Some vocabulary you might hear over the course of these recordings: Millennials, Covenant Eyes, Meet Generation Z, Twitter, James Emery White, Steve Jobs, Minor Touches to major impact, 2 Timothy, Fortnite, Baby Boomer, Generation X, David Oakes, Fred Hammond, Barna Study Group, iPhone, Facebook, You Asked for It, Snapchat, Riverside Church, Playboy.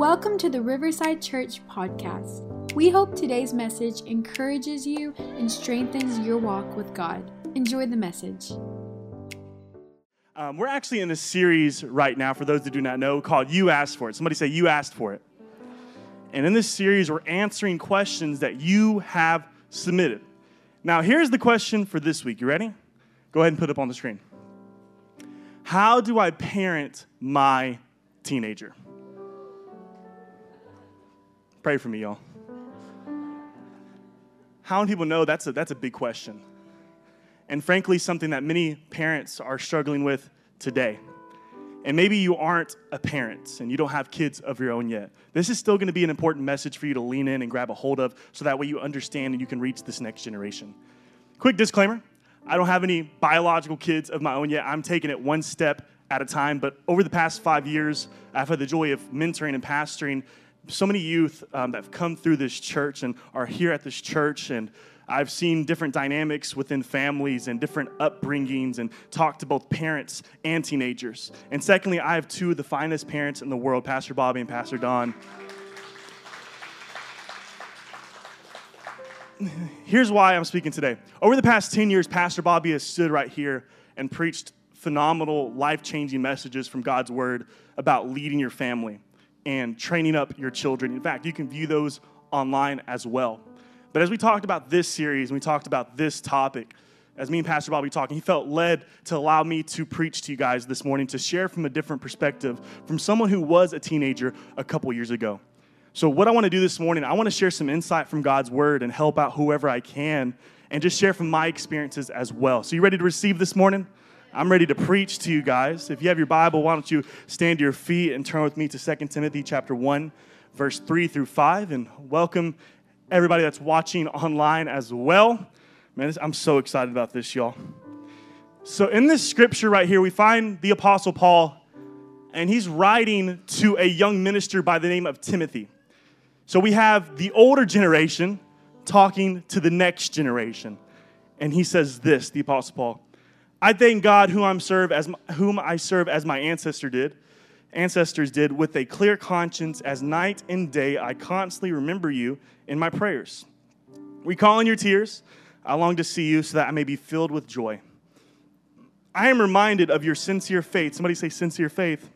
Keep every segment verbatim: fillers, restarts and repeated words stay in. Welcome to the Riverside Church podcast. We hope today's message encourages you and strengthens your walk with God. Enjoy the message. Um, we're actually in a series right now, for those that do not know, called You Asked for It. Somebody say, You Asked for It. And in this series, we're answering questions that you have submitted. Now, here's the question for this week. You ready? Go ahead and put it up on the screen. How do I parent my teenager? Pray for me, y'all. How many people know that's a, that's a big question? And frankly, something that many parents are struggling with today. And maybe you aren't a parent and you don't have kids of your own yet. This is still going to be an important message for you to lean in and grab a hold of so that way you understand and you can reach this next generation. Quick disclaimer, I don't have any biological kids of my own yet. I'm taking it one step at a time. But over the past five years, I've had the joy of mentoring and pastoring so many youth um, that have come through this church and are here at this church, and I've seen different dynamics within families and different upbringings and talked to both parents and teenagers. And secondly, I have two of the finest parents in the world, Pastor Bobby and Pastor Don. Here's why I'm speaking today. Over the past ten years, Pastor Bobby has stood right here and preached phenomenal, life-changing messages from God's Word about leading your family and training up your children. In fact, you can view those online as well. But as we talked about this series and we talked about this topic, as me and Pastor Bobby talking, he felt led to allow me to preach to you guys this morning, to share from a different perspective from someone who was a teenager a couple years ago. So what I want to do this morning, I want to share some insight from God's Word and help out whoever I can and just share from my experiences as well. So you ready to receive this morning? I'm ready to preach to you guys. If you have your Bible, why don't you stand to your feet and turn with me to Second Timothy chapter one, verse three through five. And welcome everybody that's watching online as well. Man, this, I'm so excited about this, y'all. So in this scripture right here, we find the Apostle Paul, and he's writing to a young minister by the name of Timothy. So we have the older generation talking to the next generation. And he says this, the Apostle Paul: I thank God whom I serve as my, whom I serve as my ancestor did, ancestors did, with a clear conscience, as night and day I constantly remember you in my prayers. Recalling your tears, I long to see you so that I may be filled with joy. I am reminded of your sincere faith. Somebody say sincere faith,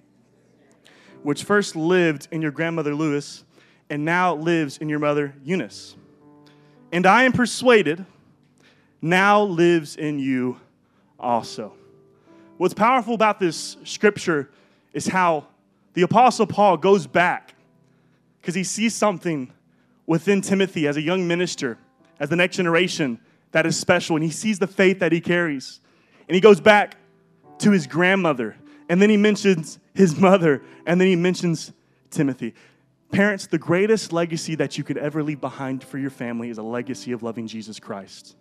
which first lived in your grandmother Lewis and now lives in your mother Eunice. And I am persuaded now lives in you also. What's powerful about this scripture is how the Apostle Paul goes back because he sees something within Timothy as a young minister, as the next generation, that is special, and he sees the faith that he carries. And he goes back to his grandmother, and then he mentions his mother, and then he mentions Timothy. Parents, the greatest legacy that you could ever leave behind for your family is a legacy of loving Jesus Christ.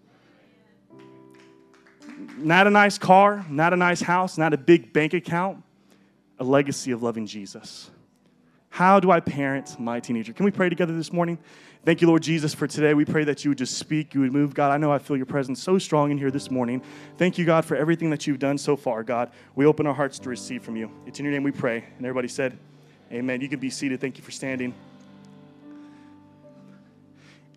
Not a nice car, not a nice house, not a big bank account, a legacy of loving Jesus. How do I parent my teenager? Can we pray together this morning? Thank you, Lord Jesus, for today. We pray that you would just speak, you would move. God, I know I feel your presence so strong in here this morning. Thank you, God, for everything that you've done so far, God. We open our hearts to receive from you. It's in your name we pray. And everybody said, amen. You can be seated. Thank you for standing.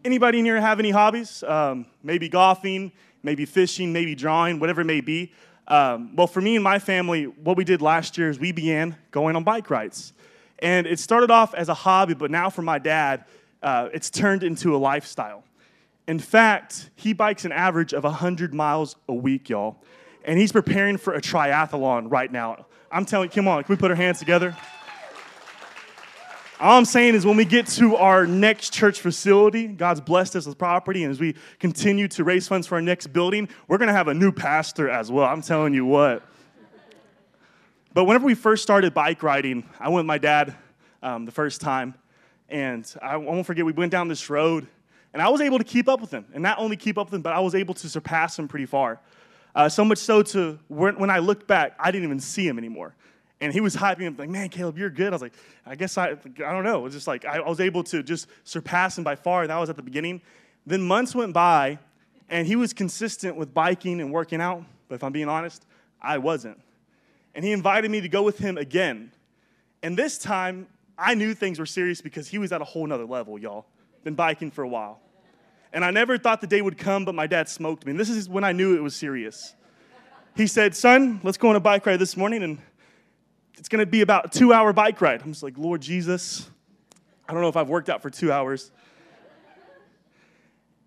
Anybody in here have any hobbies? Um, maybe golfing, maybe fishing, maybe drawing, whatever it may be. Um, well, for me and my family, what we did last year is we began going on bike rides. And it started off as a hobby, but now for my dad, uh, it's turned into a lifestyle. In fact, he bikes an average of one hundred miles a week, y'all. And he's preparing for a triathlon right now. I'm telling you, come on, can we put our hands together? All I'm saying is when we get to our next church facility, God's blessed us with property, and as we continue to raise funds for our next building, we're going to have a new pastor as well. I'm telling you what. But whenever we first started bike riding, I went with my dad um, the first time, and I won't forget, we went down this road, and I was able to keep up with him. And not only keep up with him, but I was able to surpass him pretty far. Uh, so much so to when, when I looked back, I didn't even see him anymore. And he was hyping him, like, man, Caleb, you're good. I was like, I guess I, I don't know. It was just like, I, I was able to just surpass him by far, and that was at the beginning. Then months went by, and he was consistent with biking and working out, but if I'm being honest, I wasn't. And he invited me to go with him again. And this time, I knew things were serious because he was at a whole nother level, y'all. Been biking for a while. And I never thought the day would come, but my dad smoked me. And this is when I knew it was serious. He said, son, let's go on a bike ride this morning, and it's going to be about a two-hour bike ride. I'm just like, Lord Jesus, I don't know if I've worked out for two hours.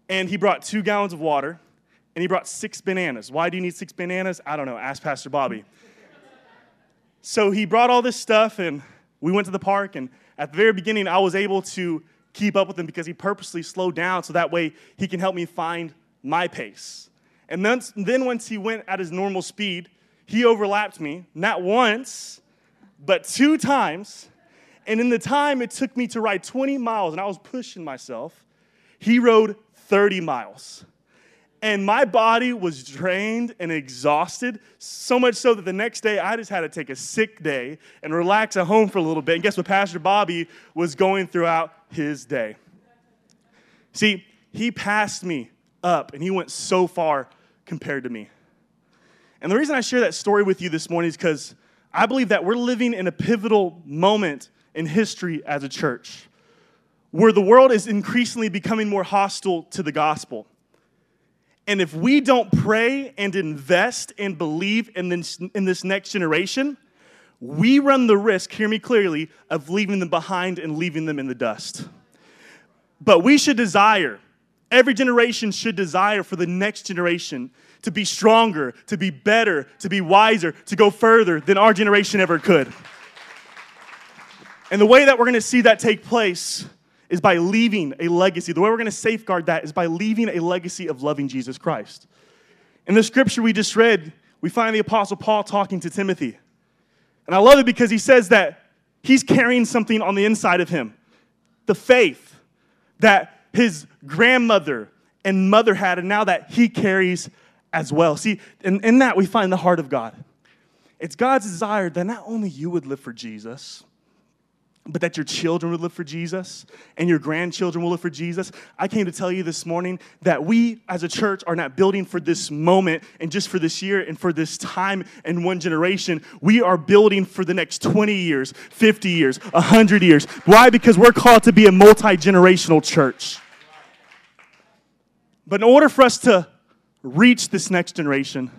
And he brought two gallons of water, and he brought six bananas. Why do you need six bananas? I don't know. Ask Pastor Bobby. So he brought all this stuff, and we went to the park, and at the very beginning, I was able to keep up with him because he purposely slowed down so that way he can help me find my pace. And then, then once he went at his normal speed, he overlapped me, not once, but two times. And in the time it took me to ride twenty miles, and I was pushing myself, he rode thirty miles. And my body was drained and exhausted, so much so that the next day I just had to take a sick day and relax at home for a little bit. And guess what Pastor Bobby was going throughout his day? See, he passed me up, and he went so far compared to me. And the reason I share that story with you this morning is because I believe that we're living in a pivotal moment in history as a church, where the world is increasingly becoming more hostile to the gospel. And if we don't pray and invest and believe in this, in this next generation, we run the risk, hear me clearly, of leaving them behind and leaving them in the dust. But we should desire, every generation should desire for the next generation to be stronger, to be better, to be wiser, to go further than our generation ever could. And the way that we're going to see that take place is by leaving a legacy. The way we're going to safeguard that is by leaving a legacy of loving Jesus Christ. In the scripture we just read, we find the Apostle Paul talking to Timothy. And I love it because he says that he's carrying something on the inside of him, the faith that his grandmother and mother had, and now that he carries as well. See, in, in that we find the heart of God. It's God's desire that not only you would live for Jesus, but that your children will live for Jesus and your grandchildren will live for Jesus. I came to tell you this morning that we as a church are not building for this moment and just for this year and for this time and one generation. We are building for the next twenty years, fifty years, one hundred years. Why? Because we're called to be a multi-generational church. But in order for us to reach this next generation,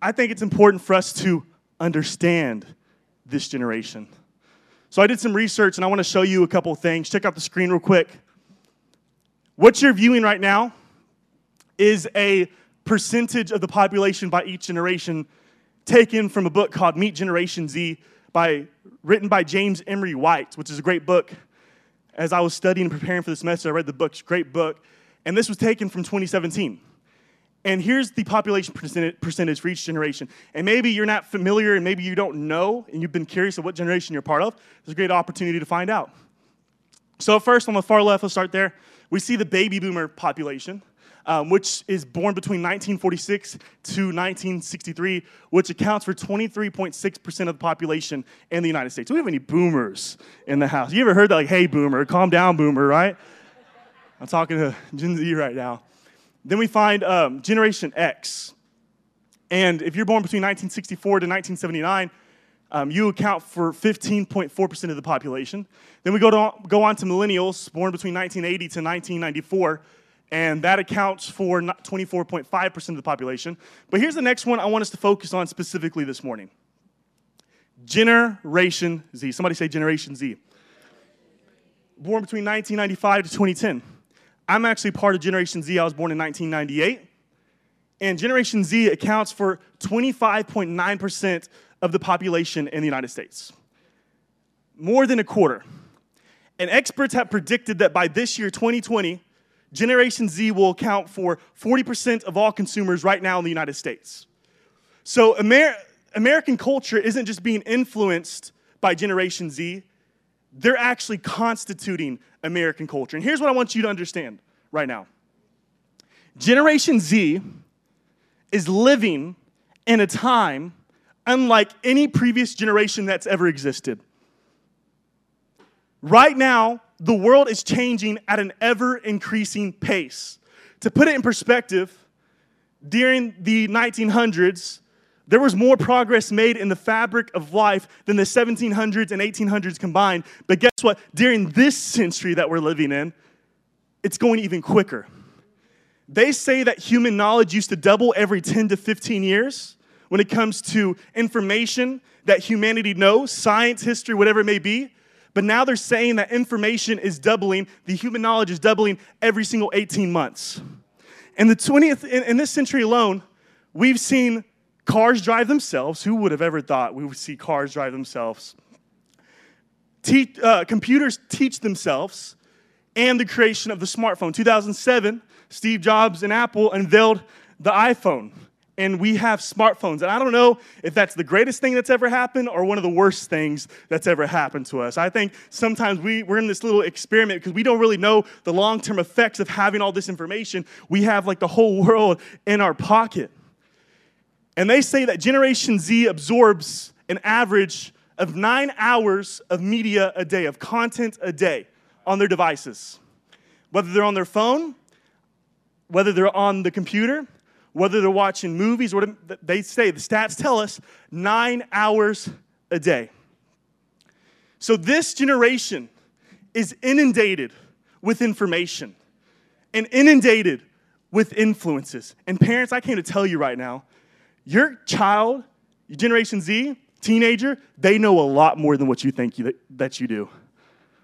I think it's important for us to understand this generation. So I did some research, and I want to show you a couple of things. Check out the screen real quick. What you're viewing right now is a percentage of the population by each generation taken from a book called Meet Generation Z, by, written by James Emery White, which is a great book. As I was studying and preparing for this message, I read the book. It's a great book. And this was taken from twenty seventeen. And here's the population percentage for each generation. And maybe you're not familiar, and maybe you don't know, and you've been curious of what generation you're part of. There's a great opportunity to find out. So first, on the far left, let's start there. We see the Baby Boomer population, um, which is born between nineteen forty-six to nineteen sixty-three, which accounts for twenty-three point six percent of the population in the United States. Do we have any boomers in the house? You ever heard that, like, hey, boomer, calm down, boomer, right? I'm talking to Gen Z right now. Then we find um, Generation X. And if you're born between nineteen sixty-four to nineteen seventy-nine, um, you account for fifteen point four percent of the population. Then we go, to, go on to Millennials, born between nineteen eighty to nineteen ninety-four, and that accounts for twenty-four point five percent of the population. But here's the next one I want us to focus on specifically this morning. Generation Z. Somebody say Generation Z. Born between nineteen ninety-five to twenty ten. I'm actually part of Generation Z. I was born in nineteen ninety-eight. And Generation Z accounts for twenty-five point nine percent of the population in the United States. More than a quarter. And experts have predicted that by this year, twenty twenty, Generation Z will account for forty percent of all consumers right now in the United States. So Amer- American culture isn't just being influenced by Generation Z. They're actually constituting American culture. And here's what I want you to understand right now. Generation Z is living in a time unlike any previous generation that's ever existed. Right now, the world is changing at an ever-increasing pace. To put it in perspective, during the nineteen hundreds, There was more progress made in the fabric of life than the seventeen hundreds and eighteen hundreds combined. But guess what? During this century that we're living in, it's going even quicker. They say that human knowledge used to double every ten to fifteen years when it comes to information that humanity knows, science, history, whatever it may be. But now they're saying that information is doubling, the human knowledge is doubling every single eighteen months. In the twentieth, in, in this century alone, we've seen cars drive themselves. Who would have ever thought we would see cars drive themselves? Te- uh, computers teach themselves, and the creation of the smartphone. two thousand seven, Steve Jobs and Apple unveiled the iPhone, and we have smartphones. And I don't know if that's the greatest thing that's ever happened or one of the worst things that's ever happened to us. I think sometimes we, we're in this little experiment because we don't really know the long-term effects of having all this information. We have like the whole world in our pocket. And they say that Generation Z absorbs an average of nine hours of media a day, of content a day on their devices. Whether they're on their phone, whether they're on the computer, whether they're watching movies, or they say, the stats tell us, nine hours a day. So this generation is inundated with information and inundated with influences. And parents, I came to tell you right now, your child, your Generation Z, teenager, they know a lot more than what you think you, that you do.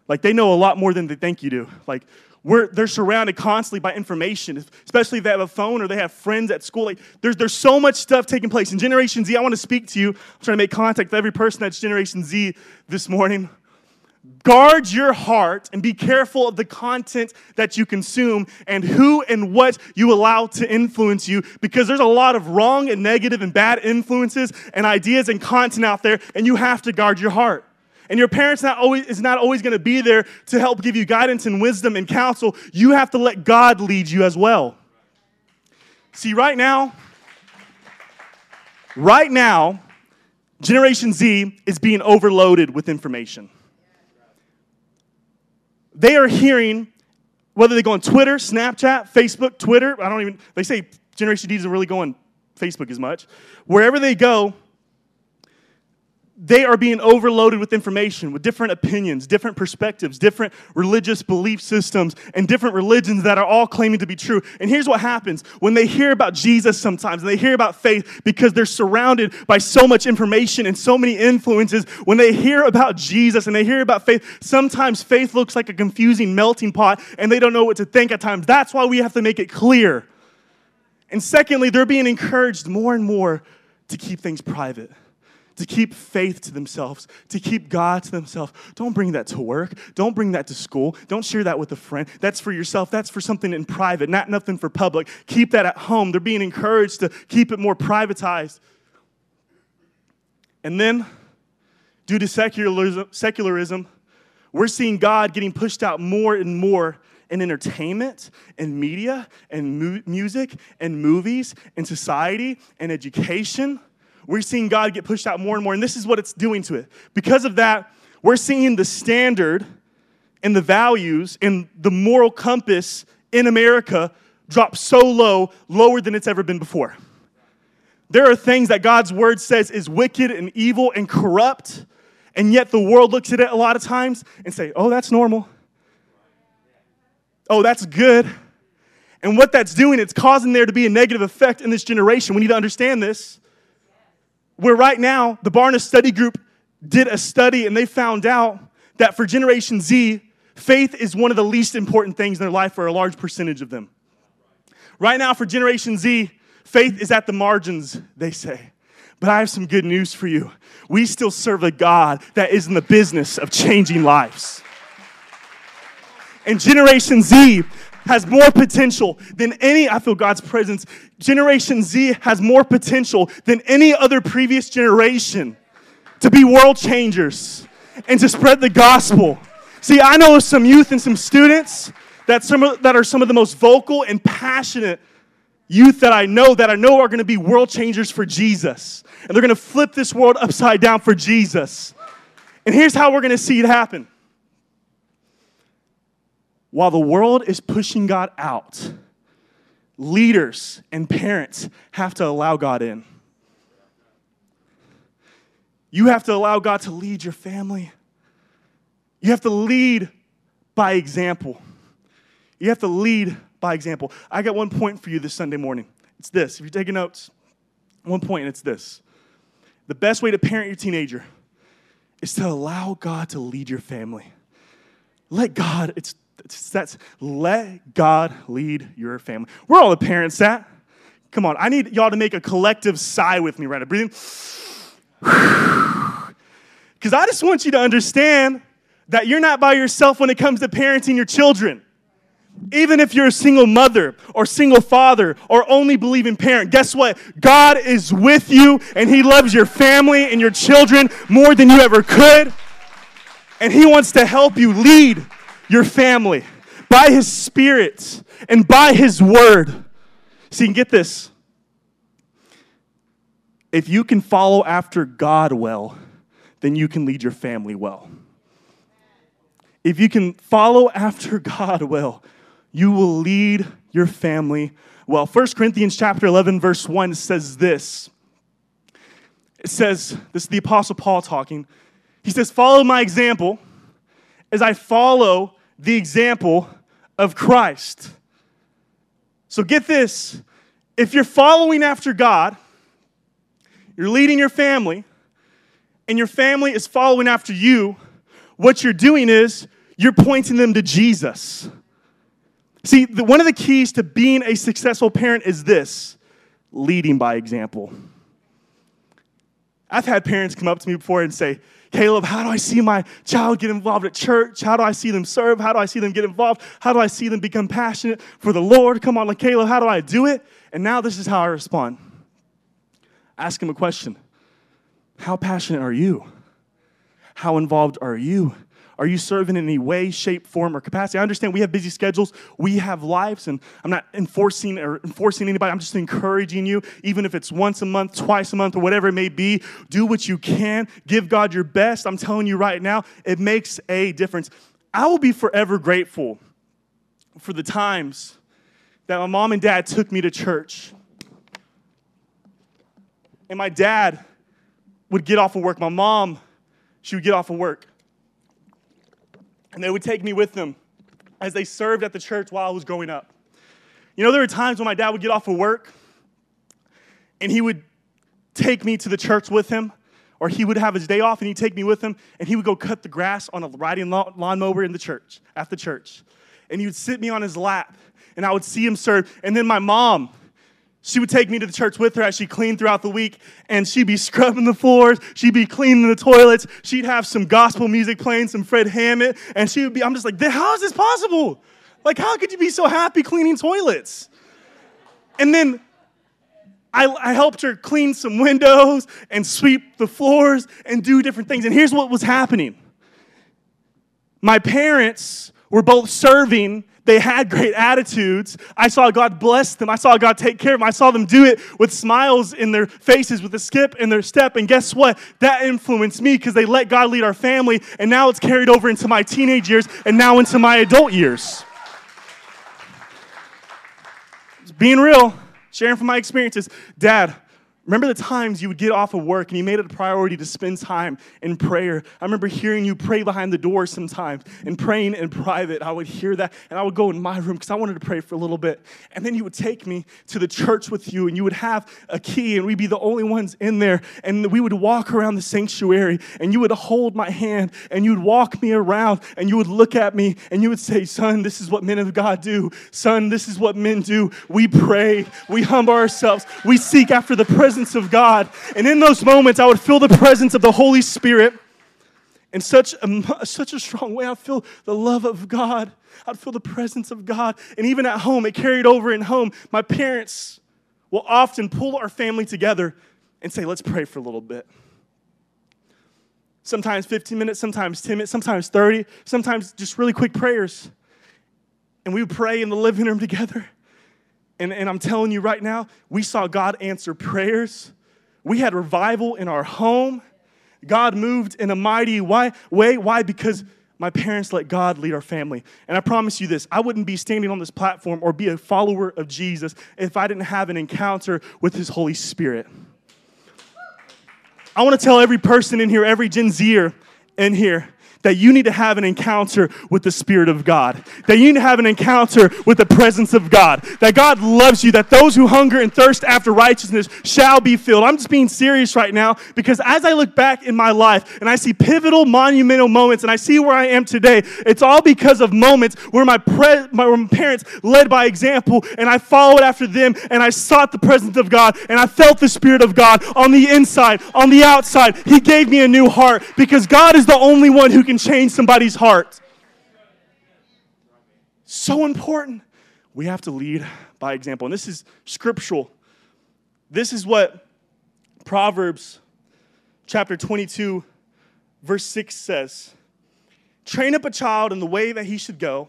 Like, they know a lot more than they think you do. Like, we're, they're surrounded constantly by information, especially if they have a phone or they have friends at school. Like, there's, there's so much stuff taking place. And Generation Z, I want to speak to you. I'm trying to make contact with every person that's Generation Z this morning. Guard your heart and be careful of the content that you consume and who and what you allow to influence you, because there's a lot of wrong and negative and bad influences and ideas and content out there, and you have to guard your heart. And your parents not always, is not always going to be there to help give you guidance and wisdom and counsel. You have to let God lead you as well. See, right now, right now, Generation Z is being overloaded with information. They are hearing, whether they go on Twitter, Snapchat, Facebook, Twitter, I don't even, they say Generation D doesn't really go on Facebook as much. Wherever they go, they are being overloaded with information, with different opinions, different perspectives, different religious belief systems, and different religions that are all claiming to be true. And here's what happens. When they hear about Jesus sometimes, and they hear about faith, because they're surrounded by so much information and so many influences, when they hear about Jesus and they hear about faith, sometimes faith looks like a confusing melting pot, and they don't know what to think at times. That's why we have to make it clear. And secondly, they're being encouraged more and more to keep things private, to keep faith to themselves, to keep God to themselves. Don't bring that to work. Don't bring that to school. Don't share that with a friend. That's for yourself. That's for something in private, not nothing for public. Keep that at home. They're being encouraged to keep it more privatized. And then, due to secularism, secularism, we're seeing God getting pushed out more and more in entertainment and media and mu- music and movies and society and education. We're seeing God get pushed out more and more, and this is what it's doing to it. Because of that, we're seeing the standard and the values and the moral compass in America drop so low, lower than it's ever been before. There are things that God's word says is wicked and evil and corrupt, and yet the world looks at it a lot of times and say, oh, that's normal. Oh, that's good. And what that's doing, it's causing there to be a negative effect in this generation. We need to understand this. Where right now, the Barna Study Group did a study, and they found out that for Generation Z, faith is one of the least important things in their life for a large percentage of them. Right now, for Generation Z, faith is at the margins, they say. But I have some good news for you. We still serve a God that is in the business of changing lives. And Generation Z has more potential than any, I feel God's presence, Generation Z has more potential than any other previous generation to be world changers and to spread the gospel. See, I know some youth and some students that, some of, that are some of the most vocal and passionate youth that I know, that I know are going to be world changers for Jesus. And they're going to flip this world upside down for Jesus. And here's how we're going to see it happen. While the world is pushing God out, leaders and parents have to allow God in. You have to allow God to lead your family. You have to lead by example. You have to lead by example. I got one point for you this Sunday morning. It's this. If you're taking notes, one point, and it's this. The best way to parent your teenager is to allow God to lead your family. Let God, it's, it's that's, let God lead your family. Where are all the parents at? Come on, I need y'all to make a collective sigh with me right now. Breathe in. Because I just want you to understand that you're not by yourself when it comes to parenting your children. Even if you're a single mother or single father or only believing parent, guess what? God is with you, and he loves your family and your children more than you ever could. And he wants to help you lead your family by his Spirit and by his word. So you can get this. If you can follow after God well, then you can lead your family well. If you can follow after God well, you will lead your family well. First Corinthians chapter eleven, verse one says this. It says, this is the Apostle Paul talking. He says, follow my example as I follow the example of Christ. So get this. If you're following after God, you're leading your family, and your family is following after you, what you're doing is you're pointing them to Jesus. See, the, one of the keys to being a successful parent is this, leading by example. I've had parents come up to me before and say, Caleb, how do I see my child get involved at church? How do I see them serve? How do I see them get involved? How do I see them become passionate for the Lord? Come on, like Caleb, how do I do it? And now this is how I respond. Ask him a question. How passionate are you? How involved are you? Are you serving in any way, shape, form, or capacity? I understand we have busy schedules. We have lives, and I'm not enforcing or enforcing anybody. I'm just encouraging you, even if it's once a month, twice a month, or whatever it may be, do what you can. Give God your best. I'm telling you right now, it makes a difference. I will be forever grateful for the times that my mom and dad took me to church. And my dad would get off of work. My mom, she would get off of work. And they would take me with them as they served at the church while I was growing up. You know, there were times when my dad would get off of work and he would take me to the church with him, or he would have his day off and he'd take me with him, and he would go cut the grass on a riding lawnmower in the church, at the church. And he would sit me on his lap and I would see him serve. And then my mom, she would take me to the church with her as she cleaned throughout the week, and she'd be scrubbing the floors, she'd be cleaning the toilets, she'd have some gospel music playing, some Fred Hammond, and she would be, I'm just like, how is this possible? Like, how could you be so happy cleaning toilets? And then I, I helped her clean some windows and sweep the floors and do different things. And here's what was happening. My parents were both serving. They had great attitudes. I saw God bless them. I saw God take care of them. I saw them do it with smiles in their faces, with a skip in their step. And guess what? That influenced me because they let God lead our family. And now it's carried over into my teenage years and now into my adult years. Just being real, sharing from my experiences. Dad, remember the times you would get off of work and you made it a priority to spend time in prayer. I remember hearing you pray behind the door sometimes and praying in private. I would hear that, and I would go in my room because I wanted to pray for a little bit. And then you would take me to the church with you, and you would have a key, and we'd be the only ones in there. And we would walk around the sanctuary, and you would hold my hand, and you would walk me around, and you would look at me, and you would say, son, this is what men of God do. Son, this is what men do. We pray. We humble ourselves. We seek after the presence of God. And in those moments, I would feel the presence of the Holy Spirit in such a, such a strong way. I'd feel the love of God. I'd feel the presence of God. And even at home, it carried over in home. My parents will often pull our family together and say, let's pray for a little bit. Sometimes fifteen minutes, sometimes ten minutes, sometimes thirty, sometimes just really quick prayers. And we would pray in the living room together. And, and I'm telling you right now, we saw God answer prayers. We had revival in our home. God moved in a mighty way. Why? Because my parents let God lead our family. And I promise you this, I wouldn't be standing on this platform or be a follower of Jesus if I didn't have an encounter with his Holy Spirit. I want to tell every person in here, every Gen Zer in here, that you need to have an encounter with the Spirit of God, that you need to have an encounter with the presence of God, that God loves you, that those who hunger and thirst after righteousness shall be filled. I'm just being serious right now, because as I look back in my life and I see pivotal, monumental moments and I see where I am today, it's all because of moments where my, pre- my, where my parents led by example, and I followed after them, and I sought the presence of God, and I felt the Spirit of God on the inside, on the outside. He gave me a new heart, because God is the only one who can change somebody's heart. So important. We have to lead by example. And this is scriptural. This is what Proverbs chapter twenty-two, verse six says. Train up a child in the way that he should go,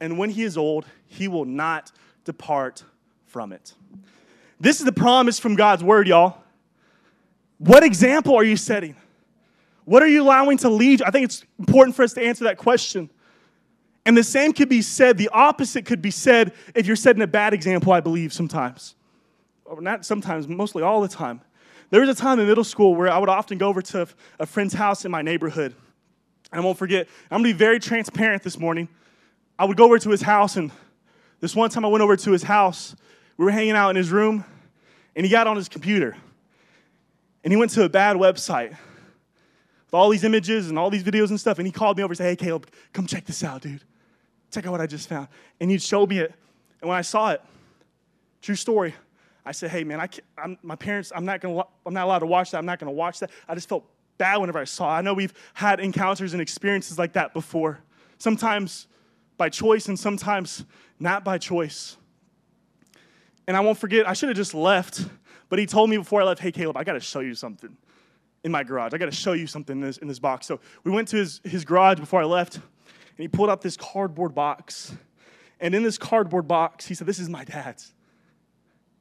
and when he is old, he will not depart from it. This is the promise from God's word, y'all. What example are you setting? What are you allowing to lead you? I think it's important for us to answer that question. And the same could be said, the opposite could be said if you're setting a bad example, I believe, sometimes. Or not sometimes, mostly all the time. There was a time in middle school where I would often go over to a friend's house in my neighborhood. And I won't forget, I'm going to be very transparent this morning. I would go over to his house, and this one time I went over to his house. We were hanging out in his room, and he got on his computer. And he went to a bad website with all these images and all these videos and stuff, and he called me over and said, "Hey, Caleb, come check this out, dude. Check out what I just found." And he'd show me it, and when I saw it, true story, I said, "Hey, man, I can't, I'm, my parents, I'm not gonna, I'm not allowed to watch that. I'm not gonna watch that." I just felt bad whenever I saw it. I know we've had encounters and experiences like that before, sometimes by choice and sometimes not by choice. And I won't forget, I should have just left, but he told me before I left, "Hey, Caleb, I gotta show you something in my garage. I got to show you something in this, in this box." So we went to his, his garage before I left, and he pulled out this cardboard box. And in this cardboard box, he said, "This is my dad's."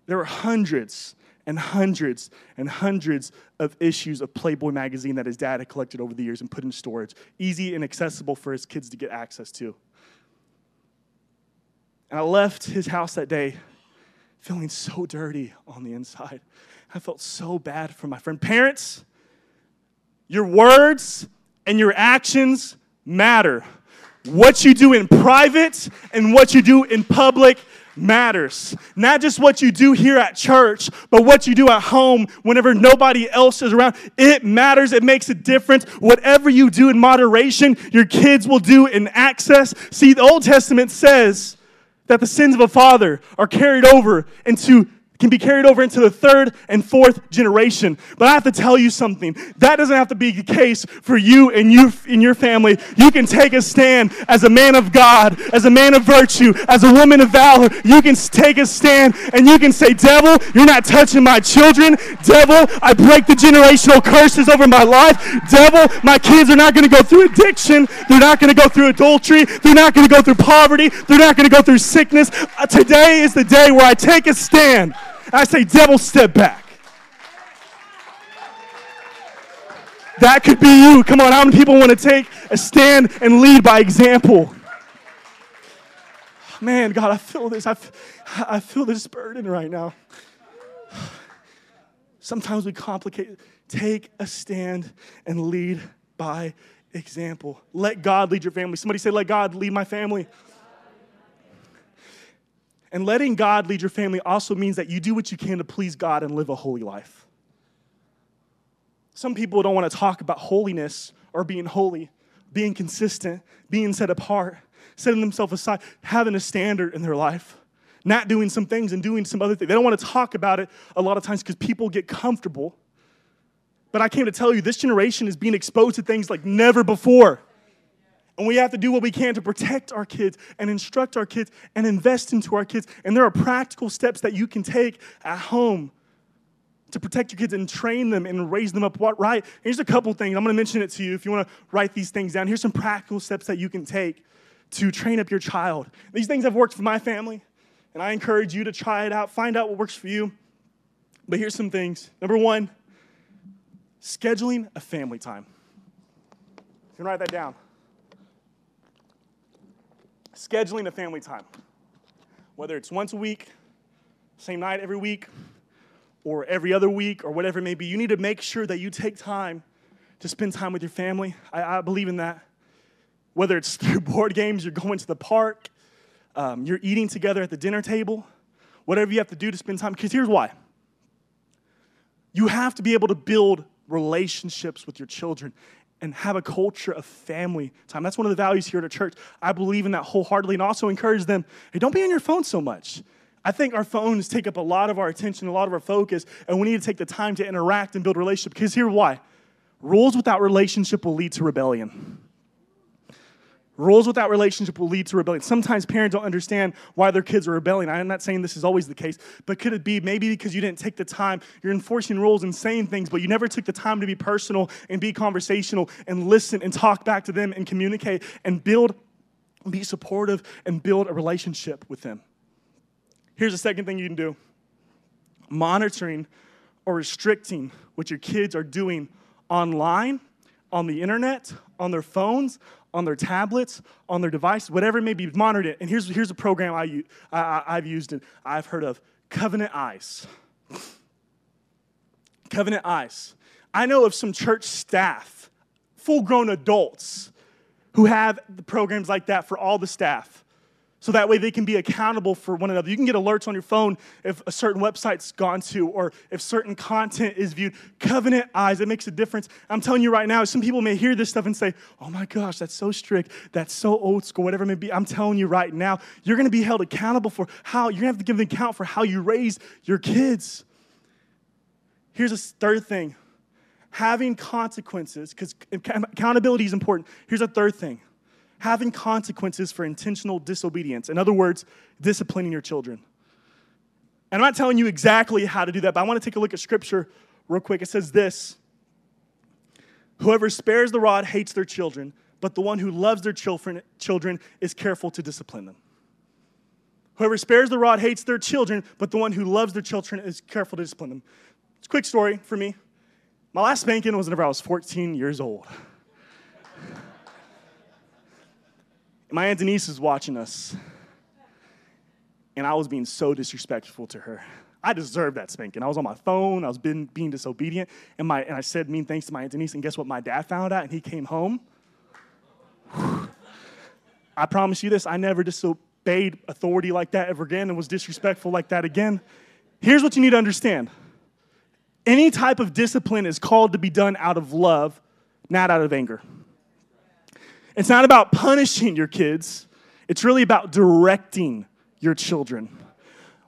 There were hundreds and hundreds and hundreds of issues of Playboy magazine that his dad had collected over the years and put in storage, easy and accessible for his kids to get access to. And I left his house that day feeling so dirty on the inside. I felt so bad for my friend. Parents, your words and your actions matter. What you do in private and what you do in public matters. Not just what you do here at church, but what you do at home whenever nobody else is around. It matters. It makes a difference. Whatever you do in moderation, your kids will do in access. See, the Old Testament says that the sins of a father are carried over into can be carried over into the third and fourth generation. But I have to tell you something. That doesn't have to be the case for you and you and your family. You can take a stand as a man of God, as a man of virtue, as a woman of valor. You can take a stand and you can say, "Devil, you're not touching my children. Devil, I break the generational curses over my life. Devil, my kids are not going to go through addiction. They're not going to go through adultery. They're not going to go through poverty. They're not going to go through sickness." Uh, today is the day where I take a stand. I say, "Devil, step back." That could be you. Come on, how many people want to take a stand and lead by example? Man, God, I feel this. I, I feel this burden right now. Sometimes we complicate it. Take a stand and lead by example. Let God lead your family. Somebody say, "Let God lead my family." And letting God lead your family also means that you do what you can to please God and live a holy life. Some people don't want to talk about holiness or being holy, being consistent, being set apart, setting themselves aside, having a standard in their life, not doing some things and doing some other things. They don't want to talk about it a lot of times because people get comfortable. But I came to tell you, this generation is being exposed to things like never before. And we have to do what we can to protect our kids and instruct our kids and invest into our kids. And there are practical steps that you can take at home to protect your kids and train them and raise them up right. And here's a couple things. I'm going to mention it to you if you want to write these things down. Here's some practical steps that you can take to train up your child. These things have worked for my family, and I encourage you to try it out. Find out what works for you. But here's some things. Number one, scheduling a family time. You can write that down. Scheduling a family time, whether it's once a week, same night every week, or every other week or whatever it may be, you need to make sure that you take time to spend time with your family. I, I believe in that. Whether it's through board games, you're going to the park, um, you're eating together at the dinner table, whatever you have to do to spend time. Because here's why. You have to be able to build relationships with your children and have a culture of family time. That's one of the values here at our church. I believe in that wholeheartedly and also encourage them, hey, don't be on your phone so much. I think our phones take up a lot of our attention, a lot of our focus, and we need to take the time to interact and build relationships. Because here's why. Rules without relationship will lead to rebellion. Rules without relationship will lead to rebellion. Sometimes parents don't understand why their kids are rebelling. I'm not saying this is always the case, but could it be maybe because you didn't take the time? You're enforcing rules and saying things, but you never took the time to be personal and be conversational and listen and talk back to them and communicate and build, be supportive and build a relationship with them. Here's the second thing you can do. Monitoring or restricting what your kids are doing online, on the internet, on their phones, on their tablets, on their device, whatever it may be, monitor it. And here's, here's a program I, I, I've used and I've heard of, Covenant Eyes. Covenant Eyes. I know of some church staff, full-grown adults, who have programs like that for all the staff. So that way they can be accountable for one another. You can get alerts on your phone if a certain website's gone to or if certain content is viewed. Covenant Eyes, it makes a difference. I'm telling you right now, some people may hear this stuff and say, oh my gosh, that's so strict, that's so old school, whatever it may be. I'm telling you right now, you're going to be held accountable for how, you're going to have to give an account for how you raise your kids. Here's a third thing. Having consequences, because accountability is important. Here's a third thing. Having consequences for intentional disobedience. In other words, disciplining your children. And I'm not telling you exactly how to do that, but I want to take a look at Scripture real quick. It says this, whoever spares the rod hates their children, but the one who loves their children, children is careful to discipline them. Whoever spares the rod hates their children, but the one who loves their children is careful to discipline them. It's a quick story for me. My last spanking was whenever I was fourteen years old. My Aunt Denise is watching us, and I was being so disrespectful to her. I deserved that spanking. I was on my phone. I was being, being disobedient, and, my, and I said mean things to my Aunt Denise, and guess what? My dad found out, and he came home. Whew. I promise you this. I never disobeyed authority like that ever again and was disrespectful like that again. Here's what you need to understand. Any type of discipline is called to be done out of love, not out of anger. It's not about punishing your kids. It's really about directing your children.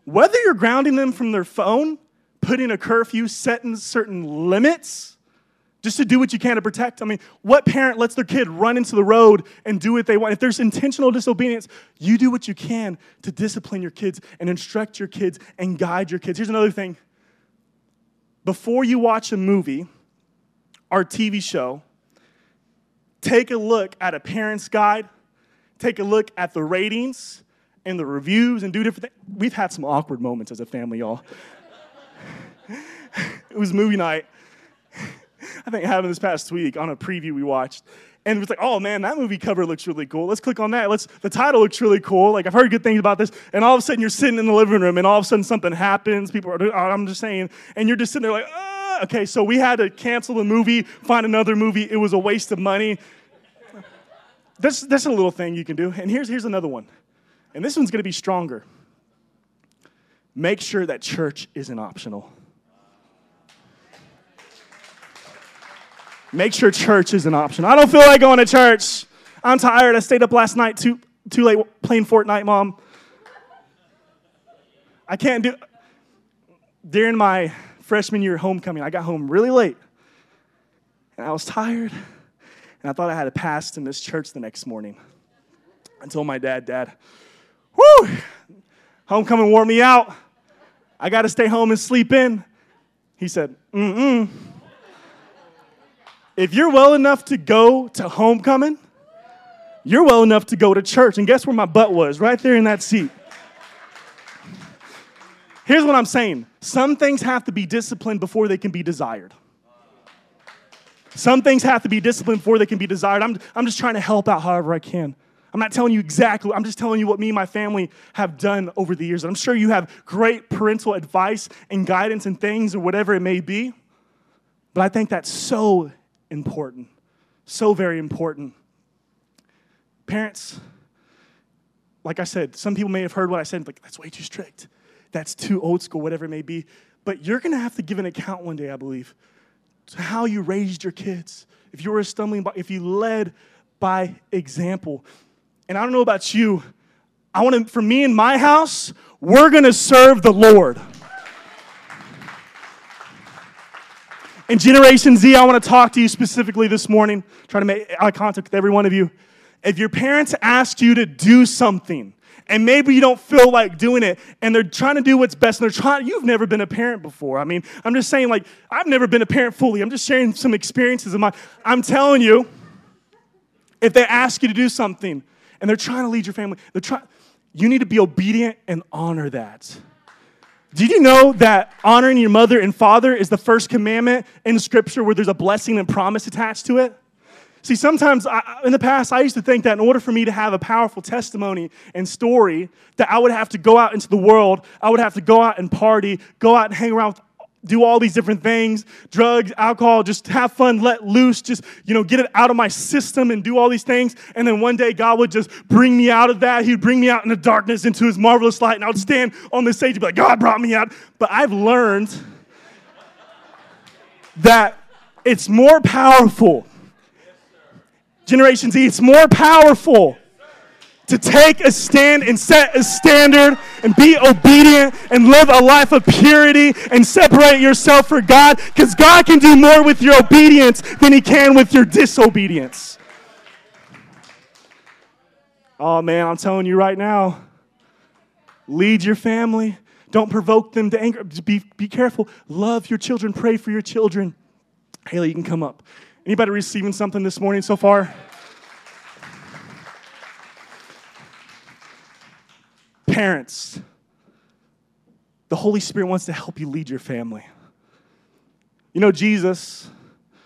Whether you're grounding them from their phone, putting a curfew, setting certain limits, just to do what you can to protect. I mean, what parent lets their kid run into the road and do what they want? If there's intentional disobedience, you do what you can to discipline your kids and instruct your kids and guide your kids. Here's another thing. Before you watch a movie or T V show, take a look at a parent's guide. Take a look at the ratings and the reviews and do different things. We've had some awkward moments as a family, y'all. It was movie night. I think it happened this past week on a preview we watched. And it was like, oh, man, that movie cover looks really cool. Let's click on that. Let's. The title looks really cool. Like, I've heard good things about this. And all of a sudden, you're sitting in the living room, and all of a sudden, something happens. People are, I'm just saying. And you're just sitting there like, oh. Okay, so we had to cancel the movie, find another movie. It was a waste of money. That's, that's a little thing you can do. And here's, here's another one. And this one's going to be stronger. Make sure that church isn't optional. Make sure church isn't optional. I don't feel like going to church. I'm tired. I stayed up last night too, too late playing Fortnite, Mom. I can't do... During my... freshman year homecoming, I got home really late, and I was tired, and I thought I had a pass to miss church the next morning. I told my dad, Dad, whoo, homecoming wore me out. I got to stay home and sleep in. He said, mm-mm. If you're well enough to go to homecoming, you're well enough to go to church. And guess where my butt was? Right there in that seat. Here's what I'm saying. Some things have to be disciplined before they can be desired. Some things have to be disciplined before they can be desired. I'm, I'm just trying to help out however I can. I'm not telling you exactly. I'm just telling you what me and my family have done over the years. And I'm sure you have great parental advice and guidance and things or whatever it may be. But I think that's so important, so very important. Parents, like I said, some people may have heard what I said, like, that's way too strict. That's too old school, whatever it may be. But you're going to have to give an account one day, I believe, to how you raised your kids. If you were a stumbling block, if you led by example. And I don't know about you, I want to, for me and my house, we're going to serve the Lord. And Generation Z, I want to talk to you specifically this morning, trying to make eye contact with every one of you. If your parents asked you to do something, and maybe you don't feel like doing it, and they're trying to do what's best, and they're trying, you've never been a parent before. I mean, I'm just saying, like, I've never been a parent fully. I'm just sharing some experiences of mine. I'm telling you, if they ask you to do something, and they're trying to lead your family, they're trying, you need to be obedient and honor that. Did you know that honoring your mother and father is the first commandment in Scripture where there's a blessing and promise attached to it? See, sometimes I, in the past, I used to think that in order for me to have a powerful testimony and story, that I would have to go out into the world, I would have to go out and party, go out and hang around, do all these different things, drugs, alcohol, just have fun, let loose, just, you know, get it out of my system and do all these things. And then one day God would just bring me out of that. He'd bring me out in the darkness into his marvelous light, and I would stand on the stage and be like, God brought me out. But I've learned that it's more powerful. Generation Z, it's more powerful to take a stand and set a standard and be obedient and live a life of purity and separate yourself for God, because God can do more with your obedience than he can with your disobedience. Oh, man, I'm telling you right now, lead your family. Don't provoke them to anger. Just be, be careful. Love your children. Pray for your children. Haley, you can come up. Anybody receiving something this morning so far? Parents, the Holy Spirit wants to help you lead your family. You know, Jesus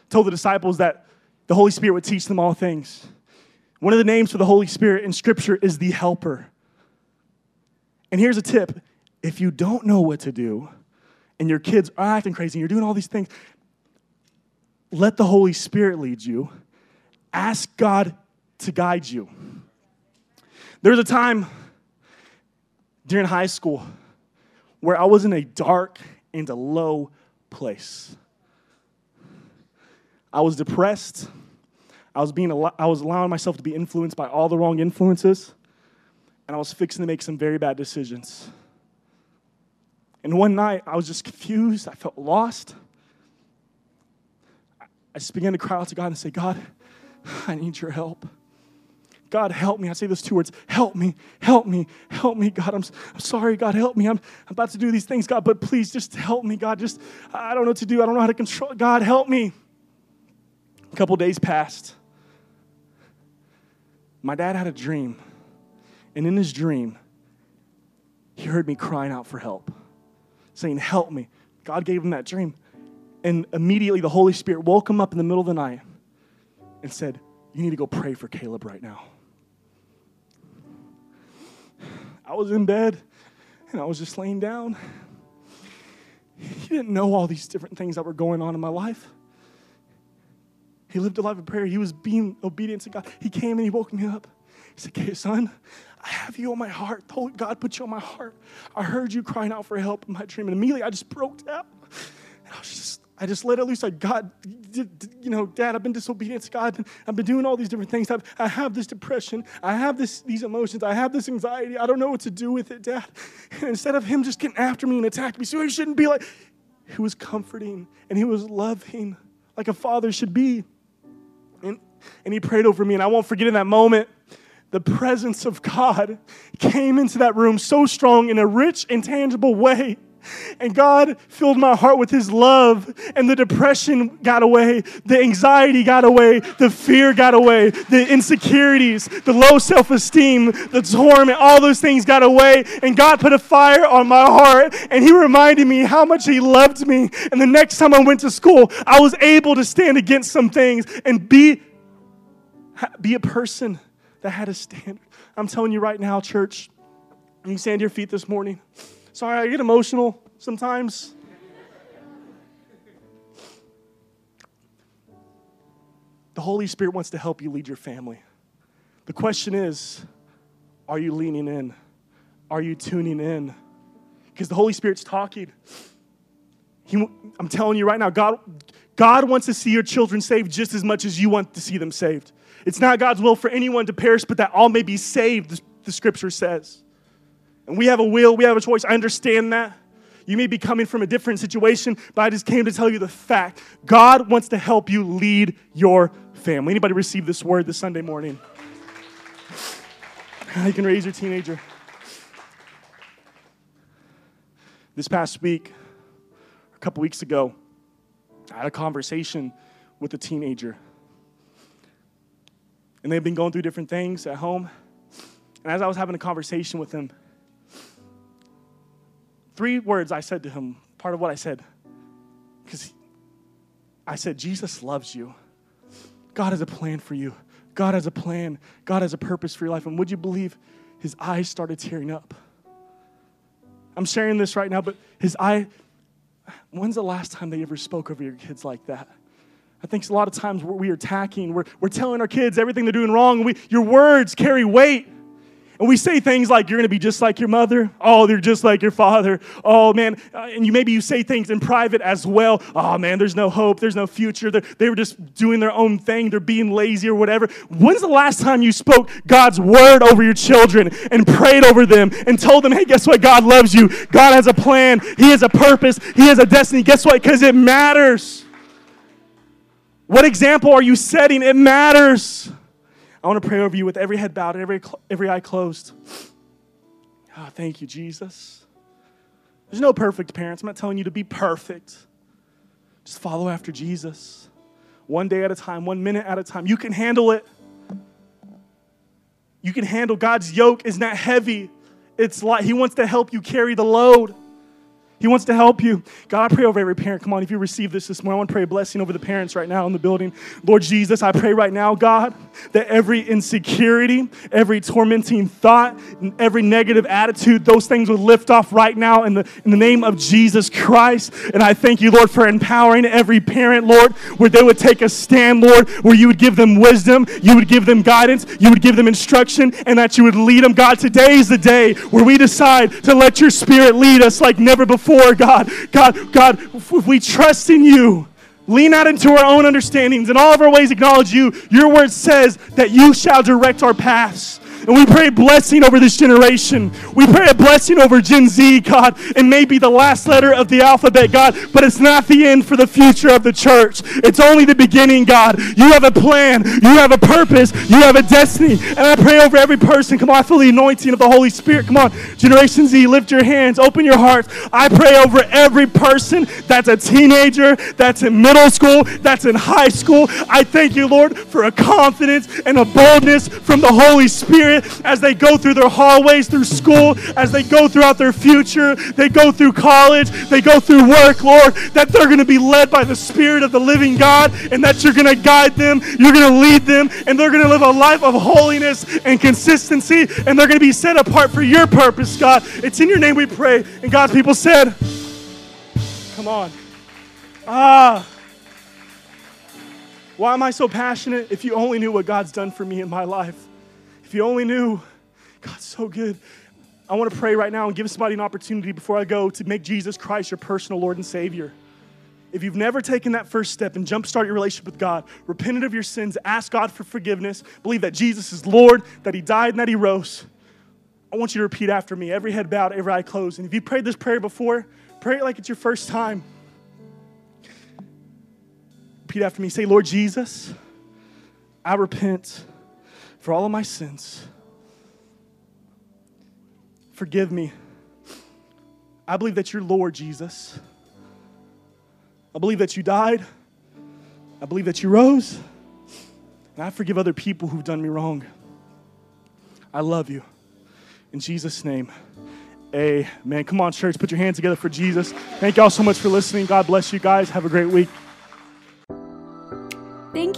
told the disciples that the Holy Spirit would teach them all things. One of the names for the Holy Spirit in Scripture is the Helper. And here's a tip. If you don't know what to do and your kids are acting crazy and you're doing all these things, let the Holy Spirit lead you. Ask God to guide you. There was a time during high school where I was in a dark and a low place. I was depressed. I was being al- I was allowing myself to be influenced by all the wrong influences, and I was fixing to make some very bad decisions. And one night, I was just confused. I felt lost. I just began to cry out to God and say, God, I need your help. God, help me. I say those two words, help me, help me, help me. God, I'm, I'm sorry. God, help me. I'm, I'm about to do these things, God, but please just help me. God, just, I don't know what to do. I don't know how to control. God, help me. A couple days passed. My dad had a dream. And in his dream, he heard me crying out for help, saying, help me. God gave him that dream. And immediately the Holy Spirit woke him up in the middle of the night and said, you need to go pray for Caleb right now. I was in bed and I was just laying down. He didn't know all these different things that were going on in my life. He lived a life of prayer. He was being obedient to God. He came and he woke me up. He said, okay, son, I have you on my heart. God put you on my heart. I heard you crying out for help in my dream. And immediately I just broke down. And I was just I just let it loose. Like, God, you know, Dad, I've been disobedient to God. I've been doing all these different things. I've, I have this depression. I have this these emotions. I have this anxiety. I don't know what to do with it, Dad. And instead of him just getting after me and attacking me, so he shouldn't be like, he was comforting and he was loving like a father should be. And, and he prayed over me. And I won't forget in that moment, the presence of God came into that room so strong in a rich and tangible way. And God filled my heart with his love, and the depression got away, the anxiety got away, the fear got away, the insecurities, the low self-esteem, the torment, all those things got away, and God put a fire on my heart, and he reminded me how much he loved me. And the next time I went to school, I was able to stand against some things and be, be a person that had a standard. I'm telling you right now, church, you can stand to your feet this morning. Sorry, I get emotional sometimes. The Holy Spirit wants to help you lead your family. The question is, are you leaning in? Are you tuning in? Because the Holy Spirit's talking. He, I'm telling you right now, God, God wants to see your children saved just as much as you want to see them saved. It's not God's will for anyone to perish, but that all may be saved, the, the Scripture says. And we have a will, we have a choice. I understand that. You may be coming from a different situation, but I just came to tell you the fact. God wants to help you lead your family. Anybody receive this word this Sunday morning? You can raise your teenager. This past week, a couple weeks ago, I had a conversation with a teenager. And they've been going through different things at home. And as I was having a conversation with him, three words I said to him, part of what I said, because I said, Jesus loves you. God has a plan for you. God has a plan. God has a purpose for your life. And would you believe his eyes started tearing up? I'm sharing this right now, but his eye, when's the last time they ever spoke over your kids like that? I think a lot of times we are attacking, we're, we're telling our kids everything they're doing wrong. And we, your words carry weight. And we say things like, you're going to be just like your mother. Oh, you're just like your father. Oh, man. Uh, and you maybe you say things in private as well. Oh, man, there's no hope. There's no future. They're, they were just doing their own thing. They're being lazy or whatever. When's the last time you spoke God's word over your children and prayed over them and told them, hey, guess what? God loves you. God has a plan. He has a purpose. He has a destiny. Guess what? Because it matters. What example are you setting? It matters. I want to pray over you with every head bowed and every, every eye closed. Oh, thank you, Jesus. There's no perfect parents. I'm not telling you to be perfect. Just follow after Jesus. One day at a time, one minute at a time. You can handle it. You can handle God's yoke is not heavy. It's light. He wants to help you carry the load. He wants to help you. God, I pray over every parent. Come on, if you receive this this morning, I want to pray a blessing over the parents right now in the building. Lord Jesus, I pray right now, God, that every insecurity, every tormenting thought, every negative attitude, those things would lift off right now in the, in the name of Jesus Christ. And I thank you, Lord, for empowering every parent, Lord, where they would take a stand, Lord, where you would give them wisdom, you would give them guidance, you would give them instruction, and that you would lead them. God, today is the day where we decide to let your Spirit lead us like never before. God, God, God, if we trust in you, lean not into our own understandings, in all of our ways acknowledge you. Your word says that you shall direct our paths. And we pray a blessing over this generation. We pray a blessing over Gen Z, God. It may be the last letter of the alphabet, God, but it's not the end for the future of the church. It's only the beginning, God. You have a plan. You have a purpose. You have a destiny. And I pray over every person. Come on, I feel the anointing of the Holy Spirit. Come on, Generation Z, lift your hands. Open your hearts. I pray over every person that's a teenager, that's in middle school, that's in high school. I thank you, Lord, for a confidence and a boldness from the Holy Spirit. As they go through their hallways, through school, as they go throughout their future, they go through college, they go through work, Lord, that they're going to be led by the Spirit of the living God, and that you're going to guide them, you're going to lead them, and they're going to live a life of holiness and consistency, and they're going to be set apart for your purpose, God. It's in your name we pray. And God's people said, come on. Ah. Why am I so passionate? If you only knew what God's done for me in my life. If you only knew, God's so good. I want to pray right now and give somebody an opportunity before I go to make Jesus Christ your personal Lord and Savior. If you've never taken that first step and jumpstart your relationship with God, repented of your sins, ask God for forgiveness, believe that Jesus is Lord, that he died and that he rose, I want you to repeat after me, every head bowed, every eye closed. And if you prayed this prayer before, pray it like it's your first time. Repeat after me. Say, Lord Jesus, I repent for all of my sins. Forgive me. I believe that you're Lord, Jesus. I believe that you died. I believe that you rose. And I forgive other people who've done me wrong. I love you. In Jesus' name, amen. Come on, church, put your hands together for Jesus. Thank y'all so much for listening. God bless you guys. Have a great week. Thank